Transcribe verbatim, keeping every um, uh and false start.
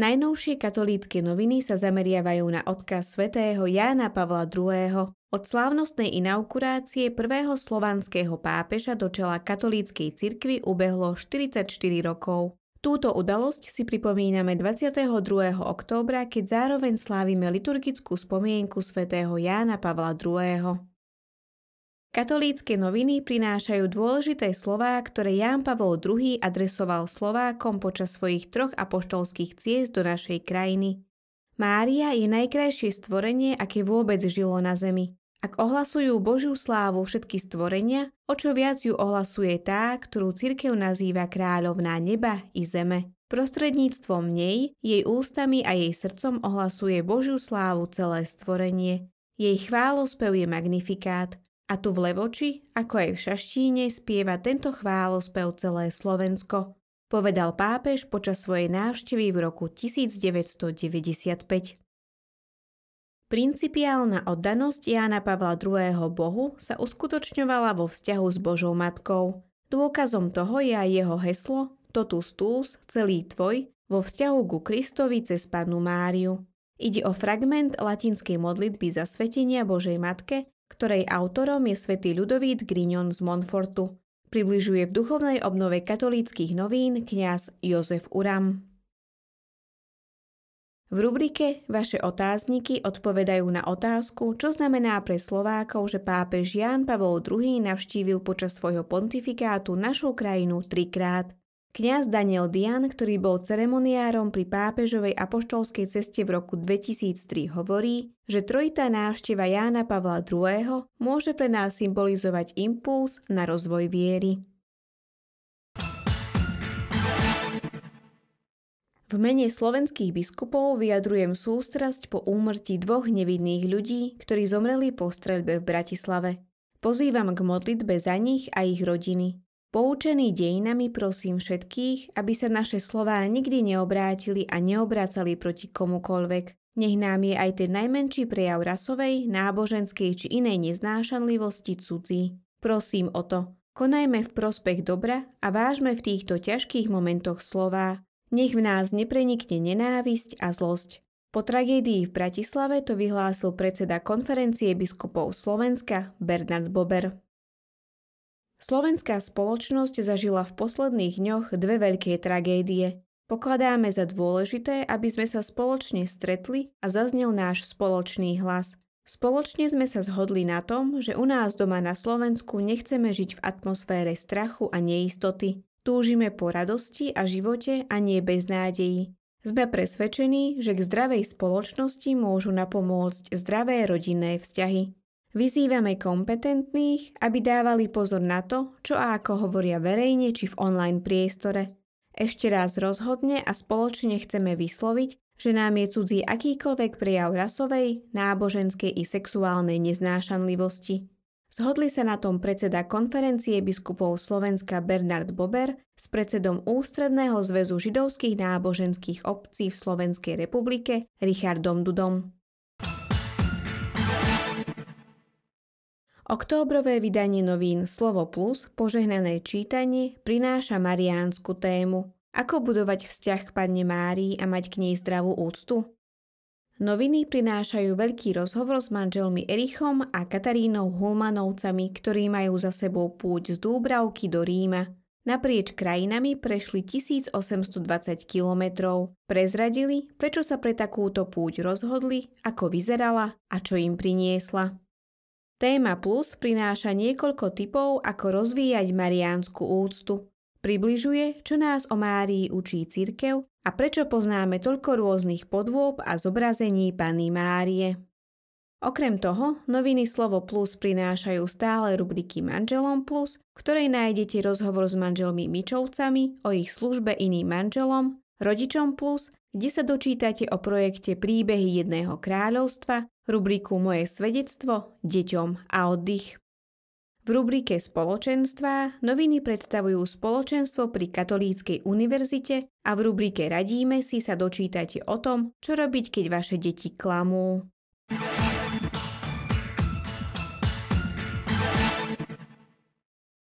Najnovšie katolícke noviny sa zameriavajú na odkaz svätého Jána Pavla druhého. Od slávnostnej inaugurácie prvého slovanského pápeža do čela katolíckej cirkvi ubehlo štyridsaťštyri rokov. Túto udalosť si pripomíname dvadsiateho druhého októbra, keď zároveň slávime liturgickú spomienku svätého Jána Pavla druhého. Katolícke noviny prinášajú dôležité slová, ktoré Ján Pavol druhý adresoval Slovákom počas svojich troch apoštolských ciest do našej krajiny. Mária je najkrajšie stvorenie, aké vôbec žilo na zemi. Ak ohlasujú Božiu slávu všetky stvorenia, o čo viac ju ohlasuje tá, ktorú cirkev nazýva kráľovná neba i zeme. Prostredníctvom nej, jej ústami a jej srdcom ohlasuje Božiu slávu celé stvorenie. Jej chválospev je magnifikát. A tu v Levoči, ako aj v Šaštíne, spieva tento chválospev celé Slovensko, povedal pápež počas svojej návštevy v roku devätnásťstodeväťdesiatpäť. Principiálna oddanosť Jána Pavla druhého. Bohu sa uskutočňovala vo vzťahu s Božou matkou. Dôkazom toho je aj jeho heslo Totus Tuus, celý tvoj, vo vzťahu ku Kristovi cez Pannu Máriu. Ide o fragment latinskej modlitby zasvetenia Božej matke, ktorej autorom je svätý Ľudovít Grignón z Monfortu. Približuje v duchovnej obnove katolíckych novín kňaz Jozef Uram. V rubrike Vaše otázniky odpovedajú na otázku, čo znamená pre Slovákov, že pápež Ján Pavol druhý navštívil počas svojho pontifikátu našu krajinu trikrát. Kňaz Daniel Dian, ktorý bol ceremoniárom pri pápežovej apoštolskej ceste v roku dvetisíctri, hovorí, že trojitá návšteva Jána Pavla druhého. Môže pre nás symbolizovať impuls na rozvoj viery. V mene slovenských biskupov vyjadrujem sústrasť po úmrtí dvoch nevinných ľudí, ktorí zomreli po streľbe v Bratislave. Pozývam k modlitbe za nich a ich rodiny. Poučený dejinami prosím všetkých, aby sa naše slová nikdy neobrátili a neobrácali proti komukoľvek. Nech nám je aj ten najmenší prejav rasovej, náboženskej či inej neznášanlivosti cudzí. Prosím o to. Konajme v prospech dobra a vážme v týchto ťažkých momentoch slová. Nech v nás neprenikne nenávisť a zlosť. Po tragédii v Bratislave to vyhlásil predseda konferencie biskupov Slovenska Bernard Bober. Slovenská spoločnosť zažila v posledných dňoch dve veľké tragédie. Pokladáme za dôležité, aby sme sa spoločne stretli a zaznel náš spoločný hlas. Spoločne sme sa zhodli na tom, že u nás doma na Slovensku nechceme žiť v atmosfére strachu a neistoty. Túžime po radosti a živote a nie beznádeji. Sme presvedčení, že k zdravej spoločnosti môžu napomôcť zdravé rodinné vzťahy. Vyzývame kompetentných, aby dávali pozor na to, čo a ako hovoria verejne či v online priestore. Ešte raz rozhodne a spoločne chceme vysloviť, že nám je cudzí akýkoľvek prejav rasovej, náboženskej i sexuálnej neznášanlivosti. Zhodli sa na tom predseda konferencie biskupov Slovenska Bernard Bober s predsedom Ústredného zväzu židovských náboženských obcí v Slovenskej republike Richardom Dudom. Októbrové vydanie novín Slovo plus, požehnané čítanie, prináša mariánsku tému. Ako budovať vzťah k Panne Márii a mať k nej zdravú úctu? Noviny prinášajú veľký rozhovor s manželmi Erichom a Katarínou Hulmanovcami, ktorí majú za sebou púť z Dúbravky do Ríma. Naprieč krajinami prešli tisícosemstodvadsať kilometrov. Prezradili, prečo sa pre takúto púť rozhodli, ako vyzerala a čo im priniesla. Téma plus prináša niekoľko tipov, ako rozvíjať mariánsku úctu. Približuje, čo nás o Márii učí cirkev a prečo poznáme toľko rôznych podôb a zobrazení Panny Márie. Okrem toho, noviny Slovo plus prinášajú stále rubriky Manželom plus, v ktorej nájdete rozhovor s manželmi Mičovcami o ich službe iným manželom, Rodičom plus, kde sa dočítate o projekte Príbehy jedného kráľovstva, rubriku Moje svedectvo, Deťom a oddych. V rubrike Spoločenstva noviny predstavujú spoločenstvo pri Katolíckej univerzite a v rubrike Radíme si sa dočítate o tom, čo robiť, keď vaše deti klamú.